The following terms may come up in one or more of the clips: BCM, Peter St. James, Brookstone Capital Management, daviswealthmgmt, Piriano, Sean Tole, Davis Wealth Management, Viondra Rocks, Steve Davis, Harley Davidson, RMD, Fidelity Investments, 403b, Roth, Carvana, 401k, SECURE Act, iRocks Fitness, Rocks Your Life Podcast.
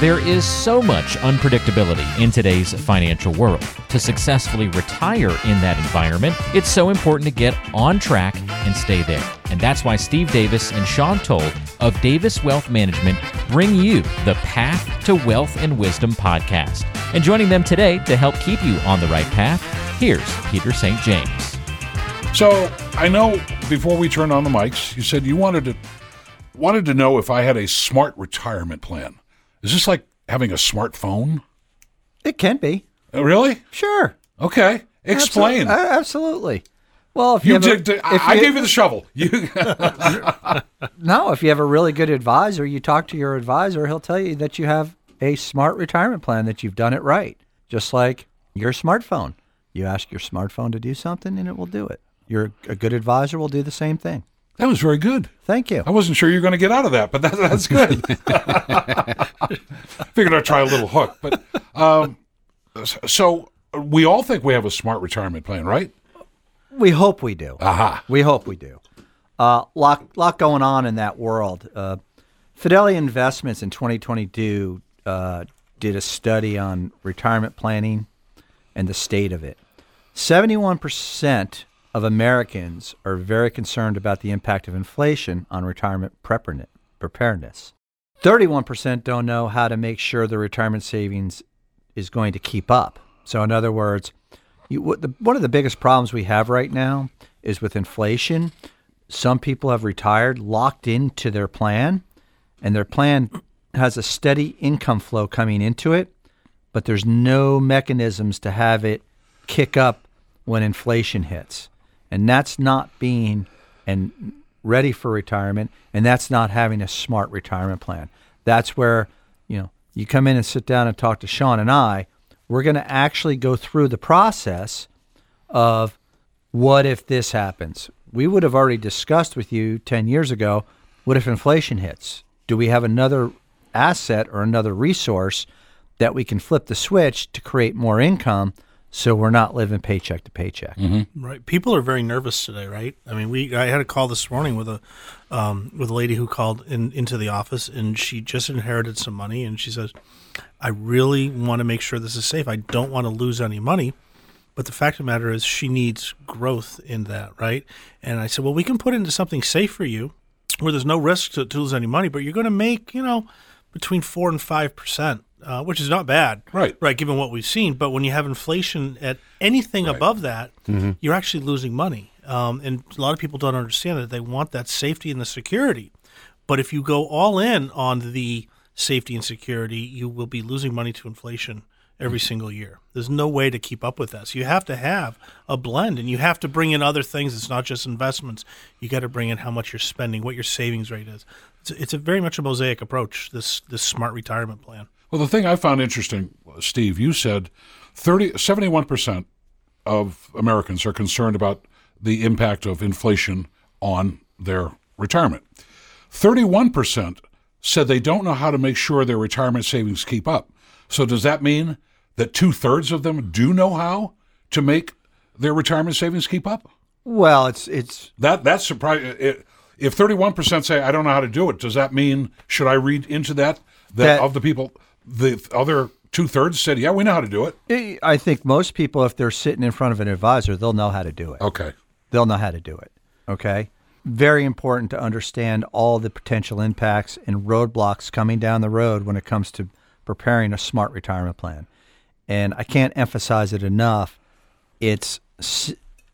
There is so much unpredictability in today's financial world. To successfully retire in that environment, it's so important to get on track and stay there. And that's why Steve Davis and Sean Tole of Davis Wealth Management bring you the Path to Wealth and Wisdom podcast. And joining them today to help keep you on the right path, here's Peter St. James. So I know before we turned on the mics, you said you wanted to know if I had a smart retirement plan. Is this like having a smartphone? It can be. Really? Sure. Okay. Explain. Absolutely. Well, if I gave you the shovel. No, if you have a really good advisor, you talk to your advisor, he'll tell you that you have a smart retirement plan, that you've done it right. Just like your smartphone. You ask your smartphone to do something and it will do it. A good advisor will do the same thing. That was very good. Thank you. I wasn't sure you were going to get out of that, but that's good. Figured I'd try a little hook. But so we all think we have a smart retirement plan, right? We hope we do. Aha. We hope we do. Lot going on in that world. Fidelity Investments in 2022 did a study on retirement planning and the state of it. 71% of Americans are very concerned about the impact of inflation on retirement preparedness. 31% don't know how to make sure their retirement savings is going to keep up. So in other words, one of the biggest problems we have right now is with inflation. Some people have retired, locked into their plan, and their plan has a steady income flow coming into it, but there's no mechanisms to have it kick up when inflation hits. And that's not being ready for retirement, and that's not having a smart retirement plan. That's where, you come in and sit down and talk to Sean and I. We're going to actually go through the process of what if this happens. We would have already discussed with you 10 years ago, what if inflation hits? Do we have another asset or another resource that we can flip the switch to create more income? So we're not living paycheck to paycheck. Mm-hmm. Right. People are very nervous today, right? I mean, I had a call this morning with a lady who called into the office, and she just inherited some money, and she says, I really want to make sure this is safe. I don't want to lose any money. But the fact of the matter is she needs growth in that, right? And I said, well, we can put into something safe for you where there's no risk to lose any money, but you're going to make, between 4 and 5%. Which is not bad, right? Given what we've seen, but when you have inflation at anything above that, you're actually losing money. And a lot of people don't understand that. They want that safety and the security, but if you go all in on the safety and security, you will be losing money to inflation every single year. There's no way to keep up with that. So you have to have a blend, and you have to bring in other things. It's not just investments. You got to bring in how much you're spending, what your savings rate is. It's a very much a mosaic approach, this smart retirement plan. Well, the thing I found interesting, Steve, you said 71% of Americans are concerned about the impact of inflation on their retirement. 31% said they don't know how to make sure their retirement savings keep up. So does that mean that 2/3 of them do know how to make their retirement savings keep up? Well, it's that's surprising. If 31% say, I don't know how to do it, does that mean, should I read into that of the people? The other 2/3 said, yeah, we know how to do it. I think most people, if they're sitting in front of an advisor, they'll know how to do it. Okay. They'll know how to do it. Okay. Very important to understand all the potential impacts and roadblocks coming down the road when it comes to preparing a smart retirement plan. And I can't emphasize it enough. It's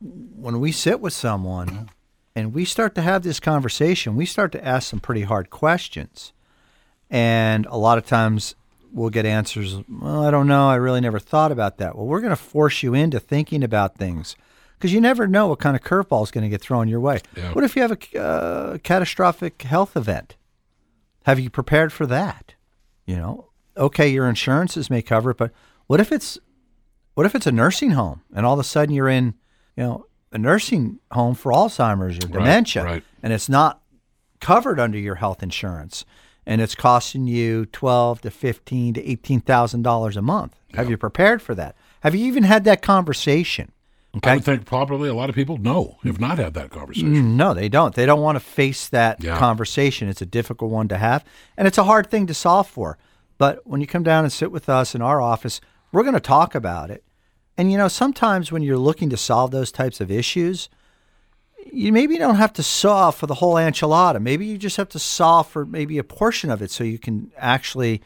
when we sit with someone and we start to have this conversation, we start to ask some pretty hard questions. And a lot of times we'll get answers, well, I don't know, I really never thought about that. Well, we're going to force you into thinking about things because you never know what kind of curveball is going to get thrown your way. Yeah. What if you have a catastrophic health event? Have you prepared for that? Okay, your insurances may cover it, but what if it's a nursing home and all of a sudden you're in, a nursing home for Alzheimer's or dementia, and it's not covered under your health insurance? And it's costing you $12,000 to $15,000 to $18,000 a month. Yep. Have you prepared for that? Have you even had that conversation? Okay? I would think probably a lot of people have not had that conversation. No, they don't. They don't want to face that conversation. It's a difficult one to have, and it's a hard thing to solve for. But when you come down and sit with us in our office, we're going to talk about it. And, you know, sometimes when you're looking to solve those types of issues, you maybe don't have to solve for the whole enchilada. Maybe you just have to solve for maybe a portion of it so you can actually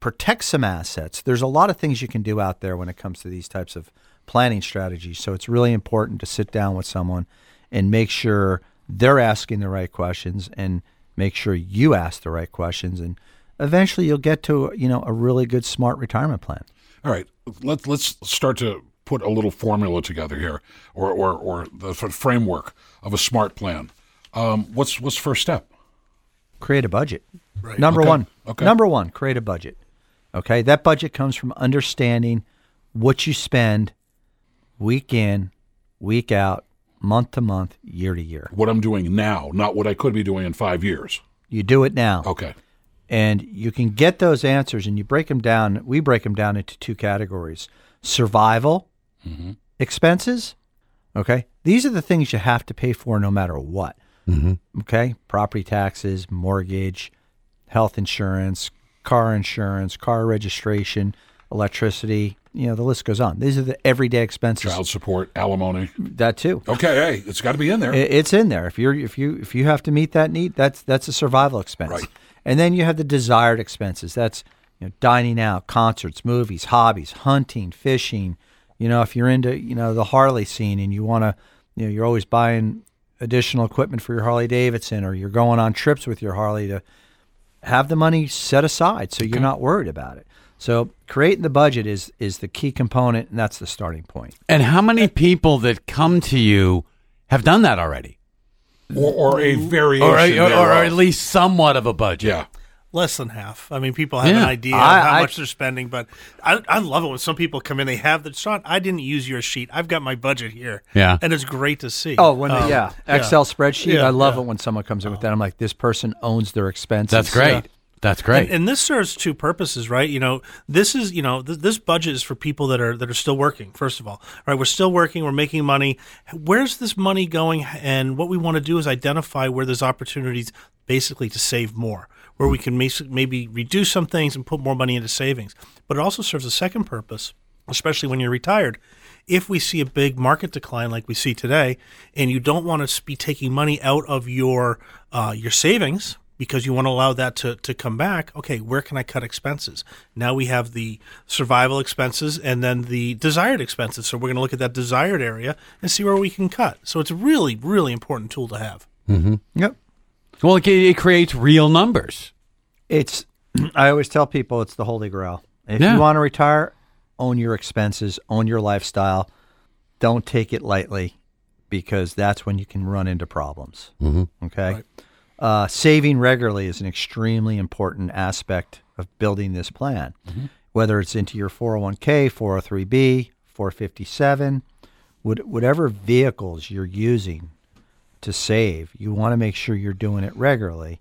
protect some assets. There's a lot of things you can do out there when it comes to these types of planning strategies. So it's really important to sit down with someone and make sure they're asking the right questions and make sure you ask the right questions. And eventually you'll get to, you know, a really good, smart retirement plan. All right. Let's start to put a little formula together here or the framework of a smart plan. What's the first step? Create a budget. Right. Number one, create a budget. Okay. That budget comes from understanding what you spend week in, week out, month to month, year to year. What I'm doing now, not what I could be doing in 5 years. You do it now. Okay. And you can get those answers and you break them down. We break them down into two categories, survival expenses. Okay. These are the things you have to pay for no matter what. Mm-hmm. Okay. Property taxes, mortgage, health insurance, car registration, electricity. You know, the list goes on. These are the everyday expenses. Child support, alimony. That too. Okay, hey, it's got to be in there. It's in there. If you have to meet that need, that's a survival expense. Right. And then you have the desired expenses. That's, you know, dining out, concerts, movies, hobbies, hunting, fishing. You know, if you're into, you know, the Harley scene and you want to, you know, you're always buying additional equipment for your Harley Davidson, or you're going on trips with your Harley, to have the money set aside so you're not worried about it. So creating the budget is the key component, and that's the starting point. And how many people that come to you have done that already? Or a variation. Or at least somewhat of a budget. Yeah. Less than half. I mean, people have an idea of how much they're spending, but I love it when some people come in, they have the, Sean, I didn't use your sheet. I've got my budget here. Yeah. And it's great to see. Oh, when Excel spreadsheet. Yeah, I love it when someone comes in with that. I'm like, this person owns their expenses. That's great. Yeah. That's great. And this serves two purposes, right? You know, this is, you know, this budget is for people that are still working, first of all, right? We're still working. We're making money. Where's this money going? And what we want to do is identify where there's opportunities basically to save more, where we can maybe reduce some things and put more money into savings. But it also serves a second purpose, especially when you're retired. If we see a big market decline like we see today, and you don't want to be taking money out of your savings, because you want to allow that to come back, okay, where can I cut expenses? Now we have the survival expenses and then the desired expenses. So we're going to look at that desired area and see where we can cut. So it's a really, really important tool to have. Mm-hmm. Yep. Well, it creates real numbers. I always tell people it's the holy grail. If you want to retire, own your expenses, own your lifestyle. Don't take it lightly, because that's when you can run into problems. Mm-hmm. Okay? Right. Saving regularly is an extremely important aspect of building this plan, whether it's into your 401k, 403b, 457, whatever vehicles you're using to save, you want to make sure you're doing it regularly.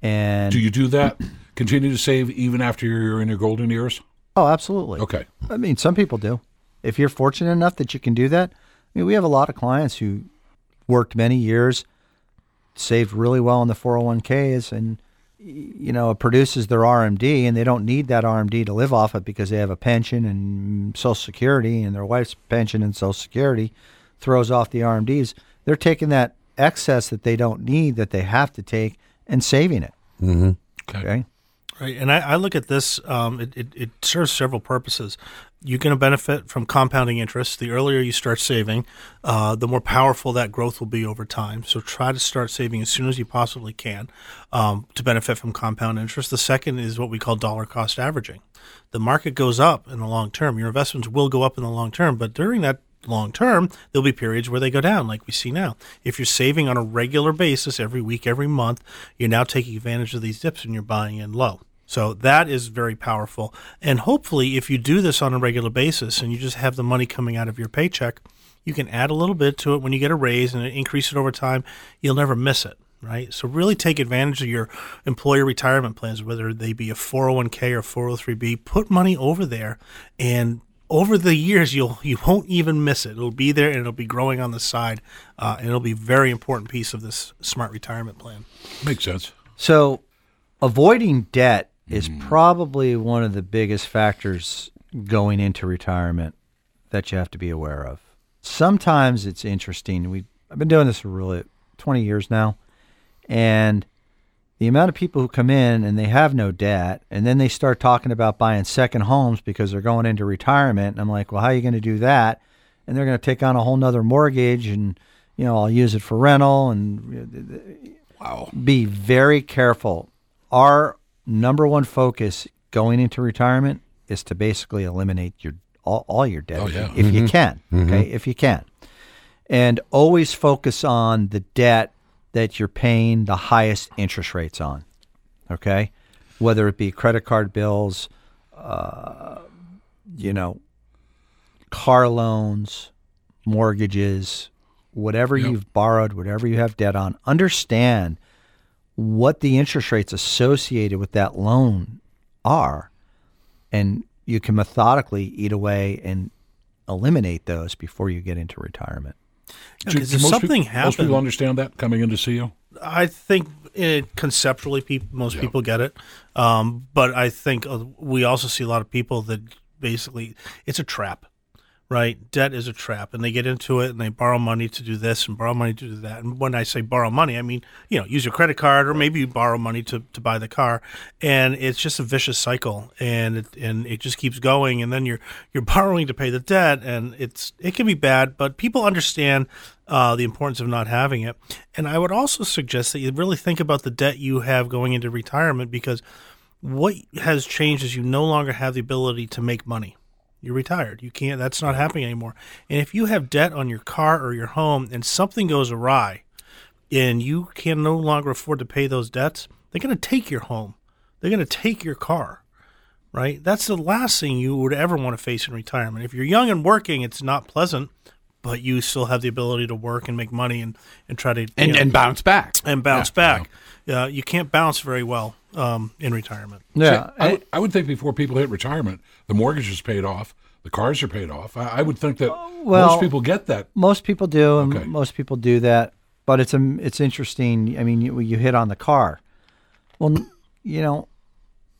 And do you do that? Continue to save even after you're in your golden years? Oh, absolutely. Okay. I mean, some people do. If you're fortunate enough that you can do that, I mean, we have a lot of clients who worked many years, saved really well in the 401ks, and, you know, it produces their RMD, and they don't need that RMD to live off of because they have a pension and Social Security, and their wife's pension and Social Security throws off the RMDs. They're taking that excess that they don't need, that they have to take, and saving it. Mm-hmm. Okay. Right. And I look at this, it serves several purposes. You're going to benefit from compounding interest. The earlier you start saving, the more powerful that growth will be over time. So try to start saving as soon as you possibly can to benefit from compound interest. The second is what we call dollar cost averaging. The market goes up in the long term. Your investments will go up in the long term, but during that long term, there'll be periods where they go down, like we see now. If you're saving on a regular basis every week, every month, you're now taking advantage of these dips and you're buying in low. So that is very powerful. And hopefully, if you do this on a regular basis and you just have the money coming out of your paycheck, you can add a little bit to it when you get a raise and increase it over time. You'll never miss it, right? So really take advantage of your employer retirement plans, whether they be a 401k or 403b. Put money over there, and over the years, you won't even miss it. It'll be there, and it'll be growing on the side, and it'll be a very important piece of this smart retirement plan. Makes sense. So avoiding debt is probably one of the biggest factors going into retirement that you have to be aware of. Sometimes it's interesting. I've been doing this for really 20 years now, and the amount of people who come in and they have no debt, and then they start talking about buying second homes because they're going into retirement. And I'm like, well, how are you going to do that? And they're going to take on a whole nother mortgage, and, you know, I'll use it for rental. And wow. Be very careful. Our number one focus going into retirement is to basically eliminate your all your debt, if you can. Okay, if you can. And always focus on the debt that you're paying the highest interest rates on, okay? Whether it be credit card bills, car loans, mortgages, whatever you've borrowed, whatever you have debt on, understand what the interest rates associated with that loan are, and you can methodically eat away and eliminate those before you get into retirement. Most people understand that coming in to see you? I think conceptually most people get it. But I think we also see a lot of people that basically it's a trap, right? Debt is a trap, and they get into it and they borrow money to do this and borrow money to do that. And when I say borrow money, I mean, use your credit card, or maybe you borrow money to buy the car. And it's just a vicious cycle, and it just keeps going. And then you're borrowing to pay the debt, and it can be bad, but people understand the importance of not having it. And I would also suggest that you really think about the debt you have going into retirement, because what has changed is you no longer have the ability to make money. You're retired. You can't. That's not happening anymore. And if you have debt on your car or your home, and something goes awry and you can no longer afford to pay those debts, they're going to take your home. They're going to take your car, right? That's the last thing you would ever want to face in retirement. If you're young and working, it's not pleasant, but you still have the ability to work and make money and try to and bounce back. You can't bounce very well in retirement. Yeah, so I would think before people hit retirement, the mortgage is paid off, the cars are paid off. I would think that most people get that. Most people do, and most people do that. But it's interesting. I mean, you hit on the car. Well,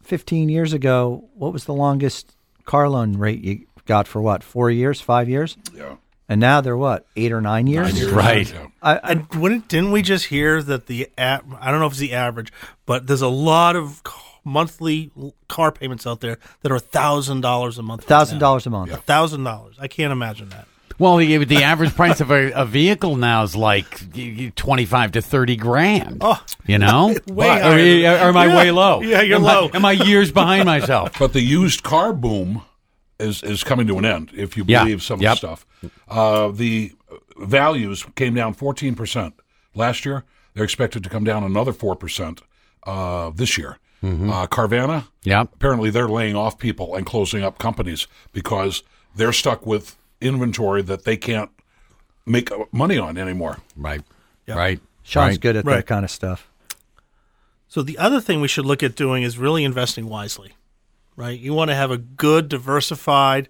15 years ago, what was the longest car loan rate you got for 4 years, 5 years? Yeah. And now they're 8 or 9 years? 9 years. Right. Yeah. Didn't we just hear that I don't know if it's the average, but there's a lot of monthly car payments out there that are $1,000 a month. $1,000 a month. Yeah. $1,000. I can't imagine that. Well, the average price of a vehicle now is like 25 to 30 grand. Oh, Or am I way low? Yeah, you're low. Am I years behind myself? But the used car boom is coming to an end, if you believe some of the stuff. The values came down 14% last year. They're expected to come down another 4% this year. Mm-hmm. Carvana, apparently they're laying off people and closing up companies because they're stuck with inventory that they can't make money on anymore. Right, right. Sean's good at that kind of stuff. So the other thing we should look at doing is really investing wisely. Right, you want to have a good diversified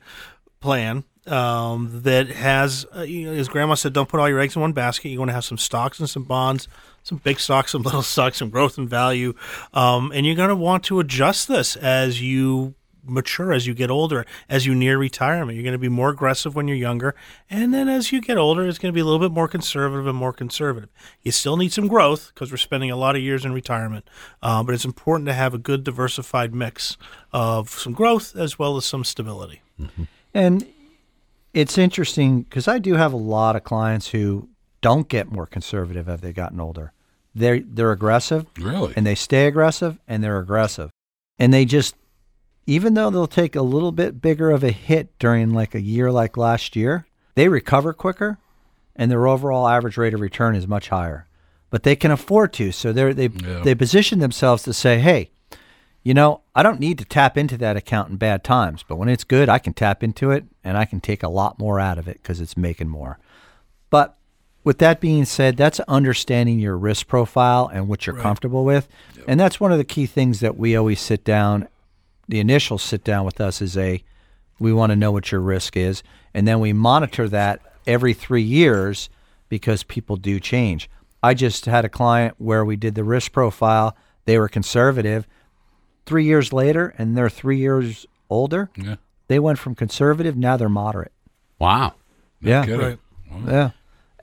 plan that has, as Grandma said, don't put all your eggs in one basket. You want to have some stocks and some bonds, some big stocks, some little stocks, some growth and value, and you're going to want to adjust this as you mature, as you get older, as you near retirement. You're going to be more aggressive when you're younger, and then as you get older, it's going to be a little bit more conservative and more conservative. You still need some growth because we're spending a lot of years in retirement, but it's important to have a good diversified mix of some growth as well as some stability. Mm-hmm. And it's interesting because I do have a lot of clients who don't get more conservative as they've gotten older. They're aggressive, really, and they stay aggressive, and they're aggressive, and they just, even though they'll take a little bit bigger of a hit during like a year like last year, they recover quicker, and their overall average rate of return is much higher. But they can afford to, so they position themselves to say, hey, I don't need to tap into that account in bad times, but when it's good, I can tap into it, and I can take a lot more out of it because it's making more. But with that being said, that's understanding your risk profile and what you're comfortable with. Yep. And that's one of the key things that we always sit down. The initial sit down with us is we want to know what your risk is, and then we monitor that every 3 years because people do change. I just had a client where we did the risk profile. They were conservative. 3 years later and they're 3 years older, yeah. They went from conservative, now they're moderate. Wow. Yeah. Right. Wow. Yeah.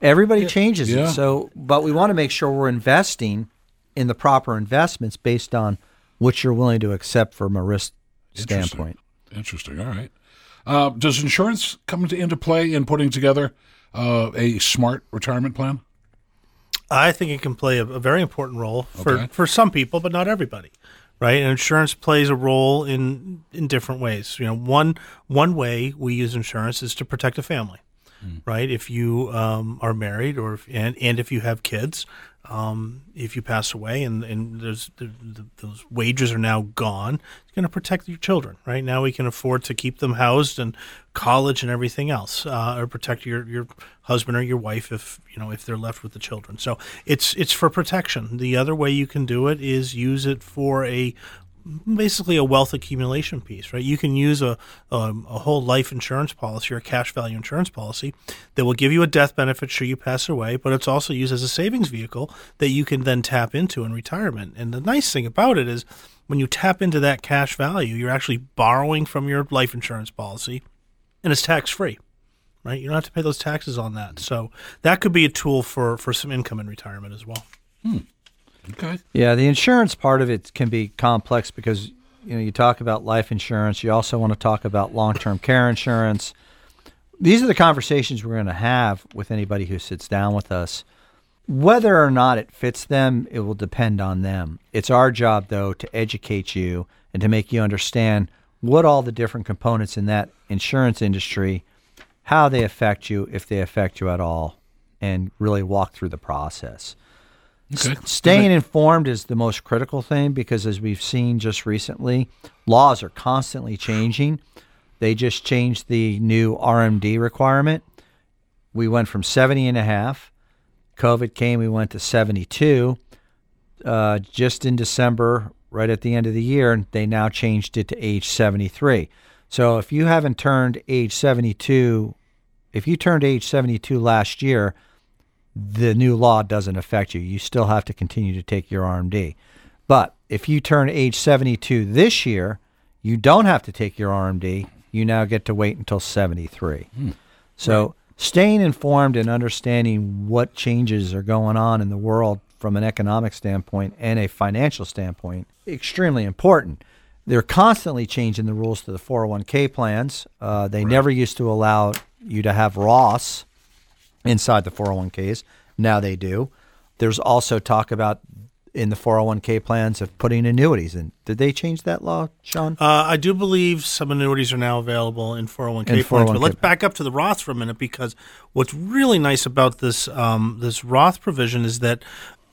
Everybody changes it. So, but we want to make sure we're investing in the proper investments based on what you're willing to accept from a risk standpoint. Interesting. All right. Does insurance come into play in putting together a smart retirement plan? I think it can play a very important role for some people, but not everybody, right? And insurance plays a role in different ways. You know, one way we use insurance is to protect a family, right? If you are married or and if you have kids, if you pass away and there's those wages are now gone, it's going to protect your children, right? Now we can afford to keep them housed and college and everything else, or protect your husband or your wife if they're left with the children. So it's for protection. The other way you can do it is use it for basically a wealth accumulation piece, right? You can use a whole life insurance policy or a cash value insurance policy that will give you a death benefit should you pass away, but it's also used as a savings vehicle that you can then tap into in retirement. And the nice thing about it is when you tap into that cash value, you're actually borrowing from your life insurance policy and it's tax-free, right? You don't have to pay those taxes on that. So that could be a tool for some income in retirement as well. Hmm. Okay. Yeah, the insurance part of it can be complex because, you know, you talk about life insurance. You also want to talk about long-term care insurance. These are the conversations we're going to have with anybody who sits down with us. Whether or not it fits them, it will depend on them. It's our job, though, to educate you and to make you understand what all the different components in that insurance industry, how they affect you, if they affect you at all, and really walk through the process. Okay. Staying informed is the most critical thing because, as we've seen just recently, laws are constantly changing. They just changed the new RMD requirement. We went from 70.5. COVID came, we went to 72. Just in December, right at the end of the year, they now changed it to age 73. So if you haven't turned age 72, if you turned age 72 last year, the new law doesn't affect you. You still have to continue to take your RMD. But if you turn age 72 this year, you don't have to take your RMD. You now get to wait until 73. So staying informed and understanding what changes are going on in the world from an economic standpoint and a financial standpoint, extremely important. They're constantly changing the rules to the 401k plans. They never used to allow you to have Roths inside the 401ks. Now they do. There's also talk about in the 401k plans of putting annuities in. Did they change that law, Sean? I do believe some annuities are now available in 401k plans. But let's back up to the Roth for a minute, because what's really nice about this this Roth provision is that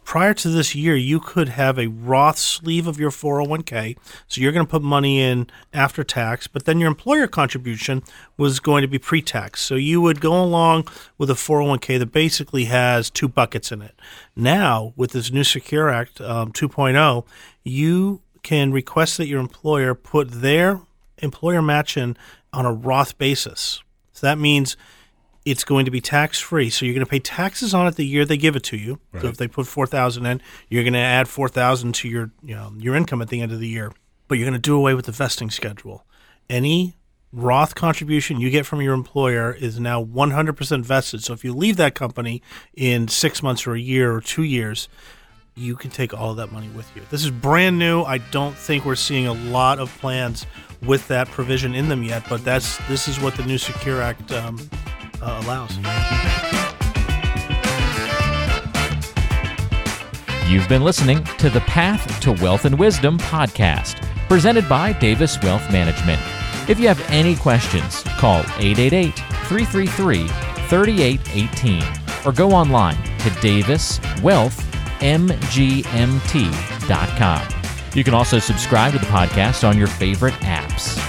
prior to this year, you could have a Roth sleeve of your 401k, so you're going to put money in after tax, but then your employer contribution was going to be pre-tax. So you would go along with a 401k that basically has two buckets in it. Now, with this new Secure Act 2.0, you can request that your employer put their employer match in on a Roth basis. So that means it's going to be tax-free, so you're going to pay taxes on it the year they give it to you. Right. So if they put $4,000 in, you're going to add $4,000 to your income at the end of the year. But you're going to do away with the vesting schedule. Any Roth contribution you get from your employer is now 100% vested. So if you leave that company in 6 months or a year or 2 years, you can take all of that money with you. This is brand new. I don't think we're seeing a lot of plans with that provision in them yet, but this is what the new Secure Act allows. You've been listening to the Path to Wealth and Wisdom podcast, presented by Davis Wealth Management. If you have any questions, call 888-333-3818 or go online to daviswealthmgmt.com. You can also subscribe to the podcast on your favorite apps.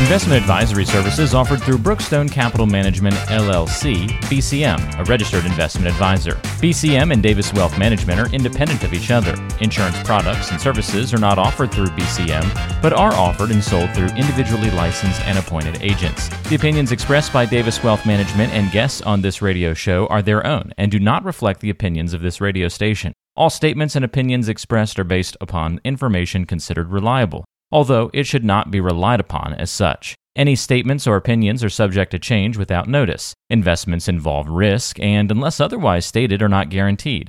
Investment advisory services offered through Brookstone Capital Management, LLC, BCM, a registered investment advisor. BCM and Davis Wealth Management are independent of each other. Insurance products and services are not offered through BCM, but are offered and sold through individually licensed and appointed agents. The opinions expressed by Davis Wealth Management and guests on this radio show are their own and do not reflect the opinions of this radio station. All statements and opinions expressed are based upon information considered reliable, although it should not be relied upon as such. Any statements or opinions are subject to change without notice. Investments involve risk and, unless otherwise stated, are not guaranteed.